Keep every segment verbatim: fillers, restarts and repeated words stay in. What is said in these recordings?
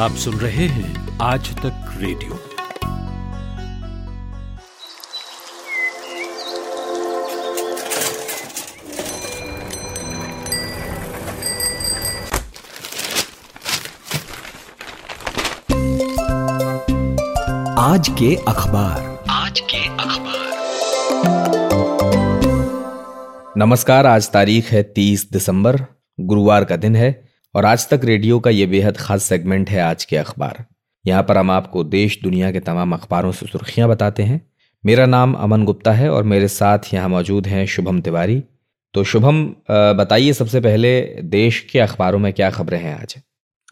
आप सुन रहे हैं आज तक रेडियो। आज के अखबार आज के अखबार। नमस्कार, आज तारीख है तीस दिसंबर, गुरुवार का दिन है और आज तक रेडियो का ये बेहद खास सेगमेंट है आज के अखबार। यहाँ पर हम आपको देश दुनिया के तमाम अखबारों से सुर्खियाँ बताते हैं। मेरा नाम अमन गुप्ता है और मेरे साथ यहाँ मौजूद हैं शुभम तिवारी। तो शुभम, बताइए सबसे पहले देश के अखबारों में क्या खबरें हैं आज?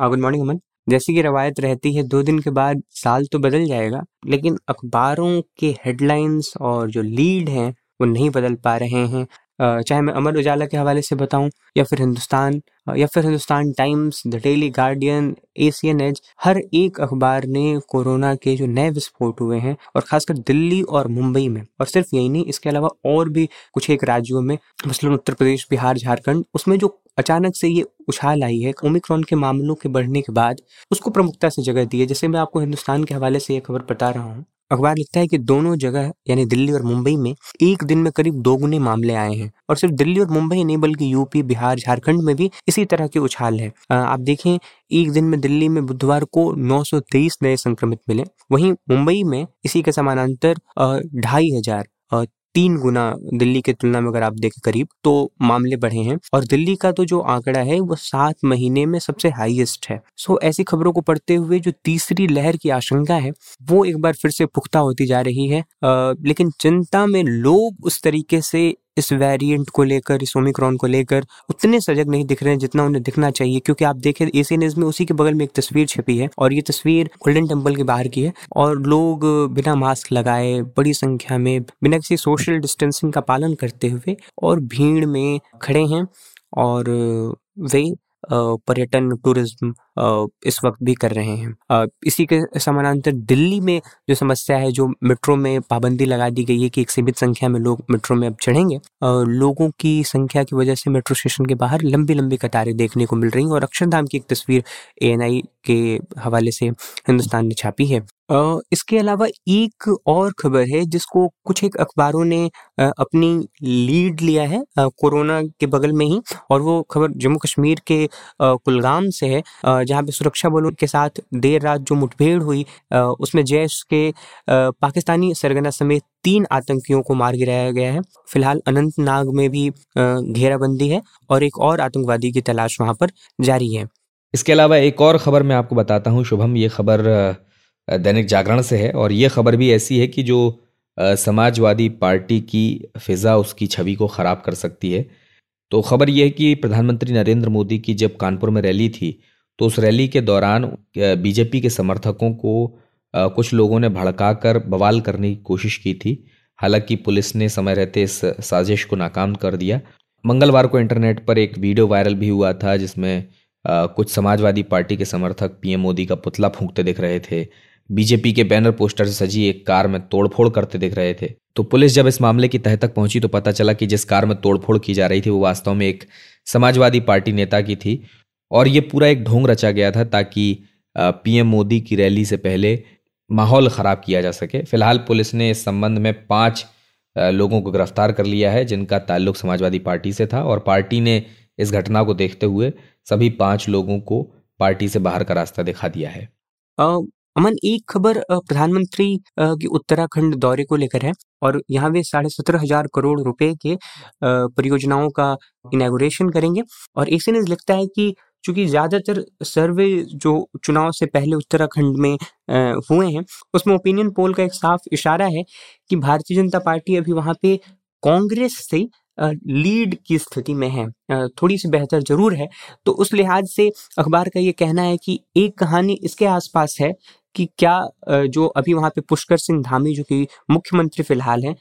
Good morning Aman. जैसी कि रवायत रहती है, दो दिन के बाद साल तो बदल जाएगा, लेकिन अखबारों के हेडलाइंस और जो लीड हैं वो नहीं बदल पा रहे हैं। चाहे मैं अमर उजाला के हवाले से बताऊं या फिर हिंदुस्तान या फिर Hindustan Times, the Daily Guardian, Asian Age, हर एक अखबार ने कोरोना के जो नए विस्फोट हुए हैं और खासकर दिल्ली और मुंबई में, और सिर्फ यही नहीं, इसके अलावा और भी कुछ एक राज्यों में, मसलन उत्तर प्रदेश, बिहार, झारखंड, उसमें जो अचानक से ये उछाल आई है ओमिक्रॉन के मामलों के बढ़ने के बाद, उसको प्रमुखता से जगह दी है। जैसे मैं आपको हिंदुस्तान के हवाले से ये खबर बता रहा हूँ, अखबार लिखता है कि दोनों जगह यानी दिल्ली और मुंबई में एक दिन में करीब दोगुने मामले आए हैं, और सिर्फ दिल्ली और मुंबई नहीं बल्कि यूपी, बिहार, झारखंड में भी इसी तरह की उछाल है। आप देखें, एक दिन में दिल्ली में बुधवार को नौ सौ तेईस नए संक्रमित मिले, वहीं मुंबई में इसी के समानांतर ढाई हजार तीन गुना दिल्ली के तुलना में अगर आप देखें करीब, तो मामले बढ़े हैं। और दिल्ली का तो जो आंकड़ा है वो सात महीने में सबसे हाईएस्ट है। सो ऐसी खबरों को पढ़ते हुए जो तीसरी लहर की आशंका है वो एक बार फिर से पुख्ता होती जा रही है। आ, लेकिन चिंता में लोग उस तरीके से इस वेरिएंट को लेकर, इस ओमिक्रॉन को लेकर उतने सजग नहीं दिख रहे हैं जितना उन्हें दिखना चाहिए, क्योंकि आप देखें एशियन एज में उसी के बगल में एक तस्वीर छिपी है और ये तस्वीर गोल्डन टेंपल के बाहर की है, और लोग बिना मास्क लगाए बड़ी संख्या में, बिना किसी सोशल डिस्टेंसिंग का पालन करते हुए और भीड़ में खड़े हैं, और वे पर्यटन टूरिज्म इस वक्त भी कर रहे हैं। इसी के समानांतर दिल्ली में जो समस्या है, जो मेट्रो में पाबंदी लगा दी गई है कि एक सीमित संख्या में लोग मेट्रो में अब चढ़ेंगे, लोगों की संख्या की वजह से मेट्रो स्टेशन के बाहर लंबी लंबी कतारें देखने को मिल रही हैं, और अक्षरधाम की एक तस्वीर ए एन आई के हवाले से हिंदुस्तान ने छापी है। इसके अलावा एक और खबर है जिसको कुछ एक अखबारों ने अपनी लीड लिया है कोरोना के बगल में ही, और वो खबर जम्मू कश्मीर के कुलगाम से है, जहाँ पे सुरक्षा बलों के साथ देर रात जो मुठभेड़ हुई उसमें जैश के पाकिस्तानी सरगना समेत तीन आतंकियों को मार गिराया गया है। फिलहाल अनंतनाग में भी घेराबंदी है और एक और आतंकवादी की तलाश वहाँ पर जारी है। इसके अलावा एक और खबर मैं आपको बताता हूँ शुभम, ये खबर दैनिक जागरण से है और ये खबर भी ऐसी है कि जो समाजवादी पार्टी की फिजा, उसकी छवि को ख़राब कर सकती है। तो खबर यह है कि प्रधानमंत्री नरेंद्र मोदी की जब कानपुर में रैली थी तो उस रैली के दौरान बीजेपी के समर्थकों को कुछ लोगों ने भड़काकर बवाल करने की कोशिश की थी, हालांकि पुलिस ने समय रहते इस साजिश को नाकाम कर दिया। मंगलवार को इंटरनेट पर एक वीडियो वायरल भी हुआ था जिसमें कुछ समाजवादी पार्टी के समर्थक पीएम मोदी का पुतला फूंकते दिख रहे थे, बीजेपी के बैनर पोस्टर से सजी एक कार में तोड़फोड़ करते दिख रहे थे। तो पुलिस जब इस मामले की तह तक पहुंची तो पता चला कि जिस कार में तोड़फोड़ की जा रही थी वो वास्तव में एक समाजवादी पार्टी नेता की थी, और ये पूरा एक ढोंग रचा गया था ताकि पीएम मोदी की रैली से पहले माहौल ख़राब किया जा सके। फिलहाल पुलिस ने इस संबंध में पाँच लोगों को गिरफ्तार कर लिया है जिनका ताल्लुक समाजवादी पार्टी से था, और पार्टी ने इस घटना को देखते हुए सभी पाँच लोगों को पार्टी से बाहर का रास्ता दिखा दिया है। अमन, एक खबर प्रधानमंत्री की उत्तराखंड दौरे को लेकर है, और यहाँ वे साढ़े सत्रह हजार करोड़ रुपए के परियोजनाओं का इनॉग्रेशन करेंगे। और एशियन एज लिखता है कि चूँकि ज़्यादातर सर्वे जो चुनाव से पहले उत्तराखंड में हुए हैं उसमें ओपिनियन पोल का एक साफ इशारा है कि भारतीय जनता पार्टी अभी वहाँ पे कांग्रेस से लीड की स्थिति में है, थोड़ी सी बेहतर ज़रूर है। तो उस लिहाज से अखबार का ये कहना है कि एक कहानी इसके आसपास है कि क्या जो अभी वहाँ पे पुष्कर सिंह धामी जो कि मुख्यमंत्री फिलहाल हैं,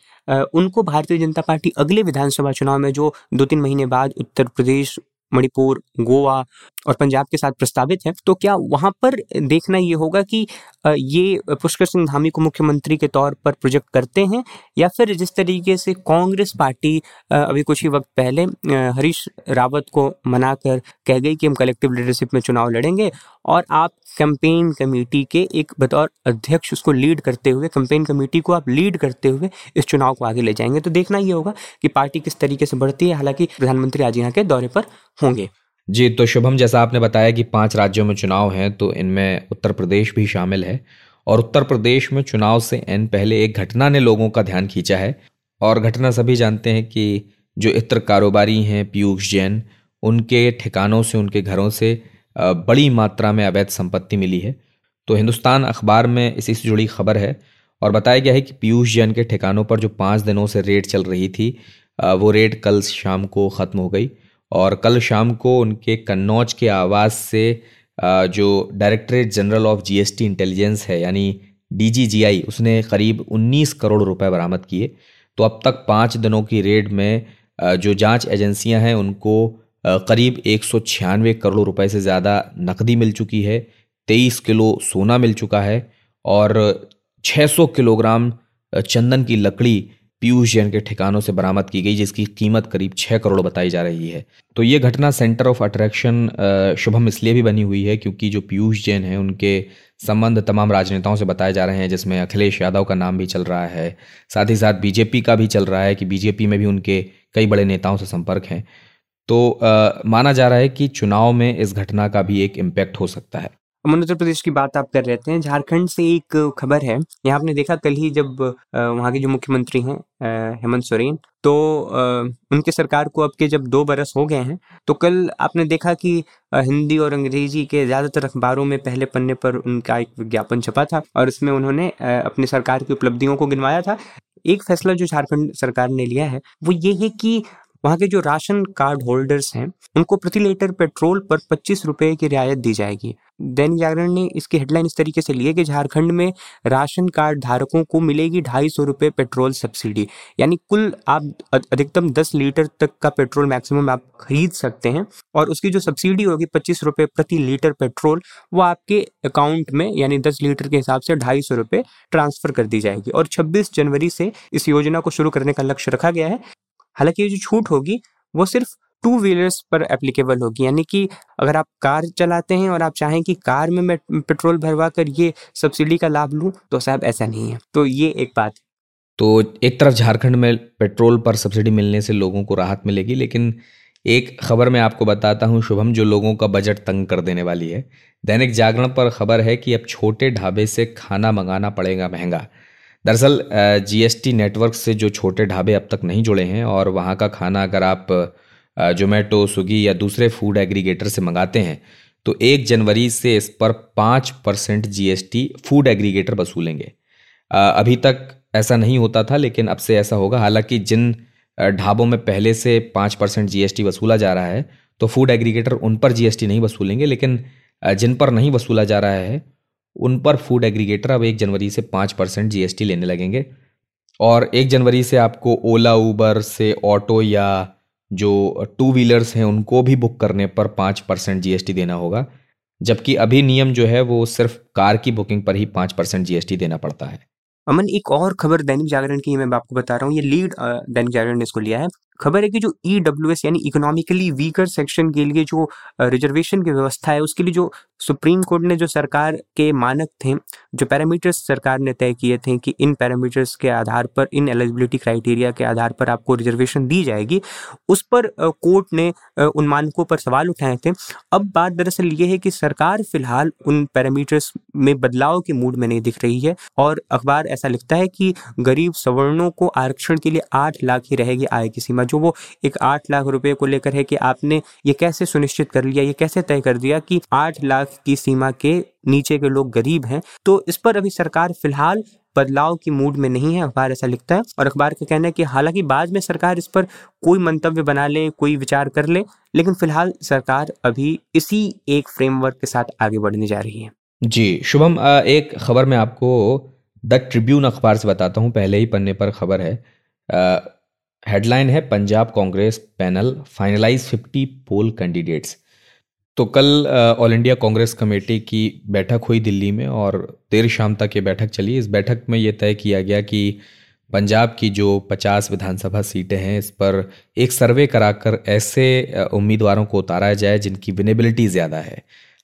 उनको भारतीय जनता पार्टी अगले विधानसभा चुनाव में जो दो तीन महीने बाद उत्तर प्रदेश, मणिपुर, गोवा और पंजाब के साथ प्रस्तावित है, तो क्या वहाँ पर देखना ये होगा कि ये पुष्कर सिंह धामी को मुख्यमंत्री के तौर पर प्रोजेक्ट करते हैं, या फिर जिस तरीके से कांग्रेस पार्टी अभी कुछ ही वक्त पहले हरीश रावत को मना कर कह गई कि हम कलेक्टिव लीडरशिप में चुनाव लड़ेंगे और आप कैंपेन कमेटी के एक बतौर अध्यक्ष उसको लीड करते हुए, कैंपेन कमेटी को आप लीड करते हुए इस चुनाव को आगे ले जाएंगे। तो देखना ये होगा कि पार्टी किस तरीके से बढ़ती है, हालांकि प्रधानमंत्री आज यहाँ के दौरे पर होंगे। जी, तो शुभम जैसा आपने बताया कि पांच राज्यों में चुनाव हैं, तो इनमें उत्तर प्रदेश भी शामिल है और उत्तर प्रदेश में चुनाव से एन पहले एक घटना ने लोगों का ध्यान खींचा है और घटना सभी जानते हैं कि जो इत्र कारोबारी हैं पीयूष जैन, उनके ठिकानों से, उनके घरों से बड़ी मात्रा में अवैध संपत्ति मिली है। तो हिंदुस्तान अखबार में इसी से जुड़ी खबर है और बताया गया है कि पीयूष जैन के ठिकानों पर जो पाँच दिनों से रेड चल रही थी, वो रेड कल शाम को ख़त्म हो गई और कल शाम को उनके कन्नौज के आवास से जो directorate general of GST intelligence है यानी डीजीजीआई, उसने करीब उन्नीस करोड़ रुपए बरामद किए। तो अब तक पाँच दिनों की रेड में जो जांच एजेंसियां हैं उनको करीब एक सौ छियानवे करोड़ रुपए से ज़्यादा नकदी मिल चुकी है, तेईस किलो सोना मिल चुका है और छह सौ किलोग्राम चंदन की लकड़ी पीयूष जैन के ठिकानों से बरामद की गई, जिसकी कीमत करीब छह करोड़ बताई जा रही है। तो ये घटना सेंटर ऑफ अट्रैक्शन शुभम इसलिए भी बनी हुई है क्योंकि जो पीयूष जैन हैं उनके संबंध तमाम राजनेताओं से बताए जा रहे हैं, जिसमें अखिलेश यादव का नाम भी चल रहा है, साथ ही साथ बीजेपी का भी चल रहा है कि बीजेपी में भी उनके कई बड़े नेताओं से संपर्क हैं। तो आ, माना जा रहा है कि चुनाव में इस घटना का भी एक इम्पैक्ट हो सकता है। उत्तर प्रदेश की बात आप कर रहे थे, झारखंड से एक खबर है, यहाँ आपने देखा कल ही जब वहाँ के जो मुख्यमंत्री हैं हेमंत सोरेन, तो उनके सरकार को अब के जब दो बरस हो गए हैं, तो कल आपने देखा कि हिंदी और अंग्रेजी के ज़्यादातर अखबारों में पहले पन्ने पर उनका एक विज्ञापन छपा था और उसमें उन्होंने अपनी सरकार की उपलब्धियों को गिनवाया था। एक फैसला जो झारखंड सरकार ने लिया है वो ये है कि वहाँ के जो राशन कार्ड होल्डर्स हैं उनको प्रति लीटर पेट्रोल पर पच्चीस रुपये की रियायत दी जाएगी। दैनिक जागरण ने इसकी हेडलाइन इस तरीके से ली है कि झारखंड में राशन कार्ड धारकों को मिलेगी ढाई सौ रुपये पेट्रोल सब्सिडी, यानी कुल आप अधिकतम दस लीटर तक का पेट्रोल मैक्सिमम आप खरीद सकते हैं और उसकी जो सब्सिडी होगी पच्चीस रुपये प्रति लीटर पेट्रोल, वो आपके अकाउंट में यानी दस लीटर के हिसाब से ढाई सौ रुपये ट्रांसफ़र कर दी जाएगी और छब्बीस जनवरी से इस योजना को शुरू करने का लक्ष्य रखा गया है। हालांकि ये जो छूट होगी वो सिर्फ टू व्हीलर्स पर एप्लीकेबल होगी, यानी कि अगर आप कार चलाते हैं और आप चाहें कि कार में मैं पेट्रोल भरवा कर ये सब्सिडी का लाभ लूं, तो साहब ऐसा नहीं है। तो ये एक बात। तो एक तरफ झारखंड में पेट्रोल पर सब्सिडी मिलने से लोगों को राहत मिलेगी, लेकिन एक खबर मैं आपको बताता हूं शुभम जो लोगों का बजट तंग कर देने वाली है। दैनिक जागरण पर खबर है कि अब छोटे ढाबे से खाना मंगाना पड़ेगा महंगा। दरअसल जीएसटी नेटवर्क से जो छोटे ढाबे अब तक नहीं जुड़े हैं और वहाँ का खाना अगर आप जोमेटो, स्विगी या दूसरे फूड एग्रीगेटर से मंगाते हैं तो एक जनवरी से इस पर पाँच परसेंट जीएसटी फूड एग्रीगेटर वसूलेंगे। अभी तक ऐसा नहीं होता था लेकिन अब से ऐसा होगा। हालांकि जिन ढाबों में पहले से पाँच परसेंट जीएसटी वसूला जा रहा है तो फूड एग्रीगेटर उन पर जीएसटी नहीं वसूलेंगे, लेकिन जिन पर नहीं वसूला जा रहा है उन पर फूड एग्रीगेटर अब एक जनवरी से पाँच परसेंट जीएसटी लेने लगेंगे। और एक जनवरी से आपको ओला, उबर से ऑटो या जो टू व्हीलर्स हैं उनको भी बुक करने पर पाँच परसेंट जीएसटी देना होगा, जबकि अभी नियम जो है वो सिर्फ कार की बुकिंग पर ही पाँच परसेंट जीएसटी देना पड़ता है। अमन, एक और खबर दैनिक जागरण की मैं आपको बता रहा हूँ, ये लीड दैनिक जागरण ने इसको लिया है। खबर है कि जो ईडब्ल्यूएस यानी इकोनॉमिकली वीकर सेक्शन के लिए जो रिजर्वेशन की व्यवस्था है, उसके लिए जो सुप्रीम कोर्ट ने जो सरकार के मानक थे, जो पैरामीटर्स सरकार ने तय किए थे कि इन पैरामीटर्स के आधार पर, इन एलिजिबिलिटी क्राइटेरिया के आधार पर आपको रिजर्वेशन दी जाएगी, उस पर कोर्ट ने उन मानकों पर सवाल उठाए थे। अब बात दरअसल ये है कि सरकार फिलहाल उन पैरामीटर्स में बदलाव के मूड में नहीं दिख रही है और अखबार ऐसा लिखता है कि गरीब सवर्णों को आरक्षण के लिए आठ लाख ही रहेगी आय की सीमा, जो वो एक आठ लाख रुपए को लेकर है कि आपने ये कैसे सुनिश्चित कर लिया, ये कैसे तय कर दिया कि आठ लाख की सीमा के नीचे के लोग गरीब हैं। तो इस पर अभी सरकार फिलहाल बदलाव की मूड में नहीं है, अखबार ऐसा लिखता है। और अखबार का कहना है कि हालांकि बाद में सरकार इस पर कोई मंतव्य बना ले, कोई विचार कर ले, लेकिन फिलहाल सरकार अभी इसी एक फ्रेमवर्क के साथ आगे बढ़ने जा रही है। जी शुभम, एक खबर मैं आपको द ट्रिब्यून अखबार से बताता हूँ, पहले ही पन्ने पर खबर है। आ, हेडलाइन है Punjab Congress panel finalise fifty poll candidates. तो कल ऑल इंडिया कांग्रेस कमेटी की बैठक हुई दिल्ली में और देर शाम तक ये बैठक चली। इस बैठक में ये तय किया गया कि पंजाब की जो पचास विधानसभा सीटें हैं इस पर एक सर्वे कराकर ऐसे उम्मीदवारों को उतारा जाए जिनकी विनेबिलिटी ज़्यादा है।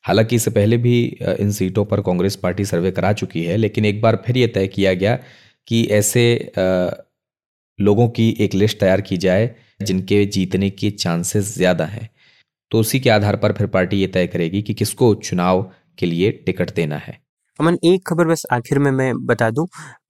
हालांकि इससे पहले भी इन सीटों पर कांग्रेस पार्टी सर्वे करा चुकी है, लेकिन एक बार फिर ये तय किया गया कि ऐसे लोगों की एक लिस्ट तैयार की जाए जिनके जीतने के चांसेस ज़्यादा हैं। तो उसी के आधार पर फिर पार्टी ये तय करेगी कि किसको चुनाव के लिए टिकट देना है। अमन, एक खबर बस आखिर में मैं बता दूं,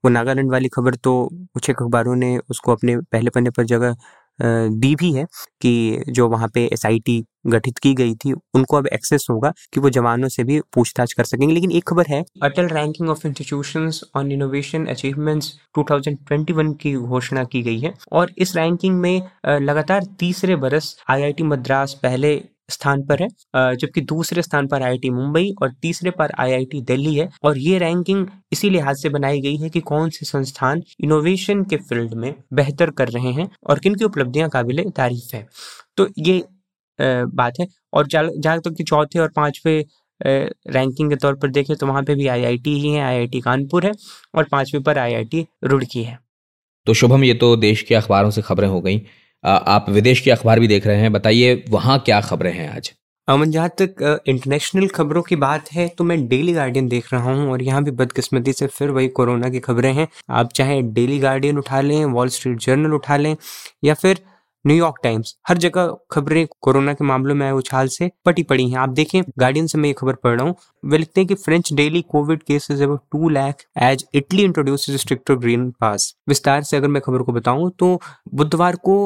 वो नागालैंड वाली खबर तो कुछ एक अखबारों ने उसको अपने पहले पन्ने पर जगह दी भी है कि जो वहाँ पे एसआईटी गठित की गई थी उनको अब एक्सेस होगा कि वो जवानों से भी पूछताछ कर सकेंगे। लेकिन एक खबर है, Atal ranking of institutions on innovation achievements दो हज़ार इक्कीस की घोषणा की गई है और इस रैंकिंग में लगातार तीसरे बरस आईआईटी मद्रास पहले स्थान पर है, जबकि दूसरे स्थान पर आईआईटी मुंबई और तीसरे पर आईआईटी दिल्ली है। और ये रैंकिंग इसी लिहाज से बनाई गई है कि कौन से संस्थान इनोवेशन के फील्ड में बेहतर कर रहे हैं और किन की उपलब्धियां काबिले तारीफ है। तो ये बात है। और जहाँ तक कि चौथे और पांचवे रैंकिंग के तौर पर देखें तो वहाँ पे भी आईआईटी ही है, आईआईटी कानपुर है और पांचवे पर आईआईटी रुड़की है। तो शुभम, ये तो देश के अखबारों से खबरें हो गई। आप विदेश के अखबार भी देख रहे हैं, बताइए वहाँ क्या खबरें हैं आज? अमन, जहाँ तक इंटरनेशनल खबरों की बात है तो मैं डेली गार्डियन देख रहा हूँ और यहाँ भी बदकिस्मती से फिर वही कोरोना की खबरें हैं। आप चाहे डेली गार्डियन उठा लें, वॉल स्ट्रीट जर्नल उठा लें या फिर न्यूयॉर्क टाइम्स, हर जगह खबरें कोरोना के मामलों में आए उछाल से पटी पड़ी हैं। आप देखें, गार्डियन से मैं ये खबर पढ़ रहा हूँ, वे लिखते हैं कि French daily Covid cases about two lakh as Italy introduces stricter green pass. विस्तार से अगर मैं खबर को बताऊं तो बुधवार को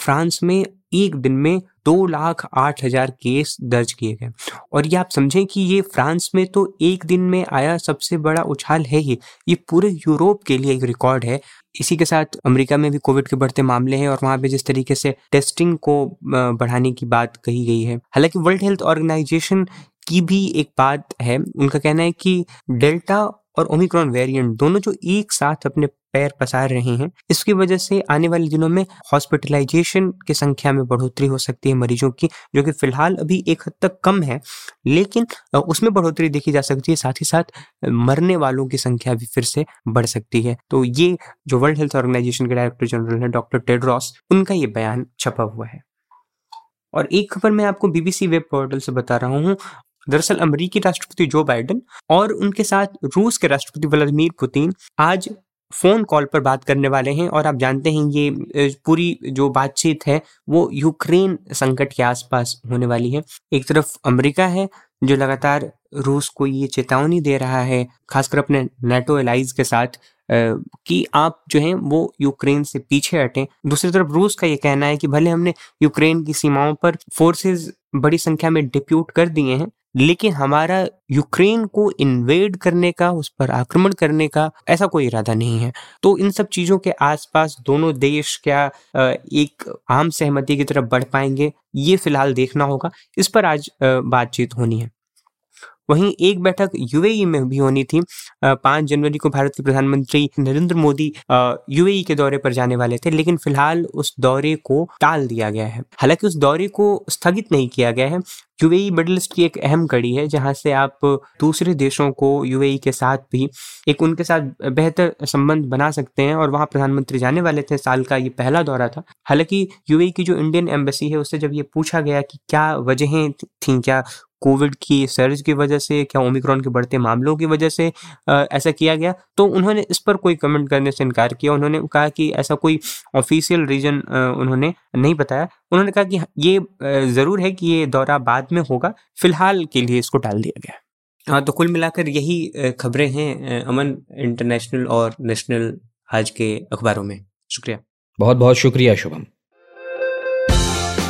फ्रांस में एक दिन में दो लाख आठ हजार केस दर्ज किए गए और ये आप समझें कि ये फ्रांस में तो एक दिन में आया सबसे बड़ा उछाल है ही, ये पूरे यूरोप के लिए एक रिकॉर्ड है। इसी के साथ अमेरिका में भी कोविड के बढ़ते मामले हैं और वहाँ पे जिस तरीके से टेस्टिंग को बढ़ाने की बात कही गई है। हालांकि वर्ल्ड हेल्थ ऑर्गेनाइजेशन की भी एक बात है, उनका कहना है कि डेल्टा और ओमिक्रॉन वेरिएंट दोनों जो एक साथ अपने पैर पसार रहे हैं, इसकी वजह से आने वाले दिनों में हॉस्पिटलाइजेशन की संख्या में बढ़ोतरी हो सकती है मरीजों की, जो कि फिलहाल अभी एक हद तक कम है लेकिन उसमें बढ़ोतरी देखी जा सकती है। साथ ही साथ मरने वालों की संख्या भी फिर से बढ़ सकती है। तो ये जो वर्ल्ड हेल्थ ऑर्गेनाइजेशन के डायरेक्ट्रेट जनरल हैं डॉक्टर टेड्रॉस, उनका ये बयान छपा हुआ है। और एक खबर मैं आपको बीबीसी वेब पोर्टल से बता रहा हूँ। दरअसल अमेरिकी राष्ट्रपति जो बाइडेन और उनके साथ रूस के राष्ट्रपति व्लादिमीर पुतिन आज फोन कॉल पर बात करने वाले हैं और आप जानते हैं ये पूरी जो बातचीत है वो यूक्रेन संकट के आसपास होने वाली है। एक तरफ अमेरिका है जो लगातार रूस को ये चेतावनी दे रहा है, खासकर अपने नाटो एलाइज के साथ, कि आप जो हैं वो यूक्रेन से पीछे हटें। दूसरी तरफ रूस का ये कहना है कि भले हमने यूक्रेन की सीमाओं पर फोर्सेज बड़ी संख्या में डिप्यूट कर दिए हैं, लेकिन हमारा यूक्रेन को इन्वेड करने का, उस पर आक्रमण करने का ऐसा कोई इरादा नहीं है। तो इन सब चीज़ों के आसपास दोनों देश क्या एक आम सहमति की तरफ बढ़ पाएंगे, ये फिलहाल देखना होगा। इस पर आज बातचीत होनी है। वहीं एक बैठक यूएई में भी होनी थी। पाँच जनवरी को भारत के प्रधानमंत्री नरेंद्र मोदी यूएई के दौरे पर जाने वाले थे, लेकिन फिलहाल उस दौरे को टाल दिया गया है। हालांकि उस दौरे को स्थगित नहीं किया गया है। यूएई मिडल ईस्ट की एक अहम कड़ी है जहां से आप दूसरे देशों को यूएई के साथ भी एक उनके साथ बेहतर संबंध बना सकते हैं और वहां प्रधानमंत्री जाने वाले थे। साल का ये पहला दौरा था। हालांकि यूएई की जो इंडियन एम्बेसी है उससे जब ये पूछा गया कि क्या वजहें थीं, क्या कोविड की सर्ज की वजह से, क्या ओमिक्रॉन के बढ़ते मामलों की वजह से आ, ऐसा किया गया, तो उन्होंने इस पर कोई कमेंट करने से इनकार किया। उन्होंने कहा कि ऐसा कोई ऑफिशियल रीजन उन्होंने नहीं बताया। उन्होंने कहा कि ये ज़रूर है कि ये दौरा बाद में होगा, फिलहाल के लिए इसको टाल दिया गया। हाँ, तो कुल मिलाकर यही खबरें हैं अमन, इंटरनेशनल और नेशनल आज के अखबारों में। शुक्रिया, बहुत बहुत शुक्रिया शुभम।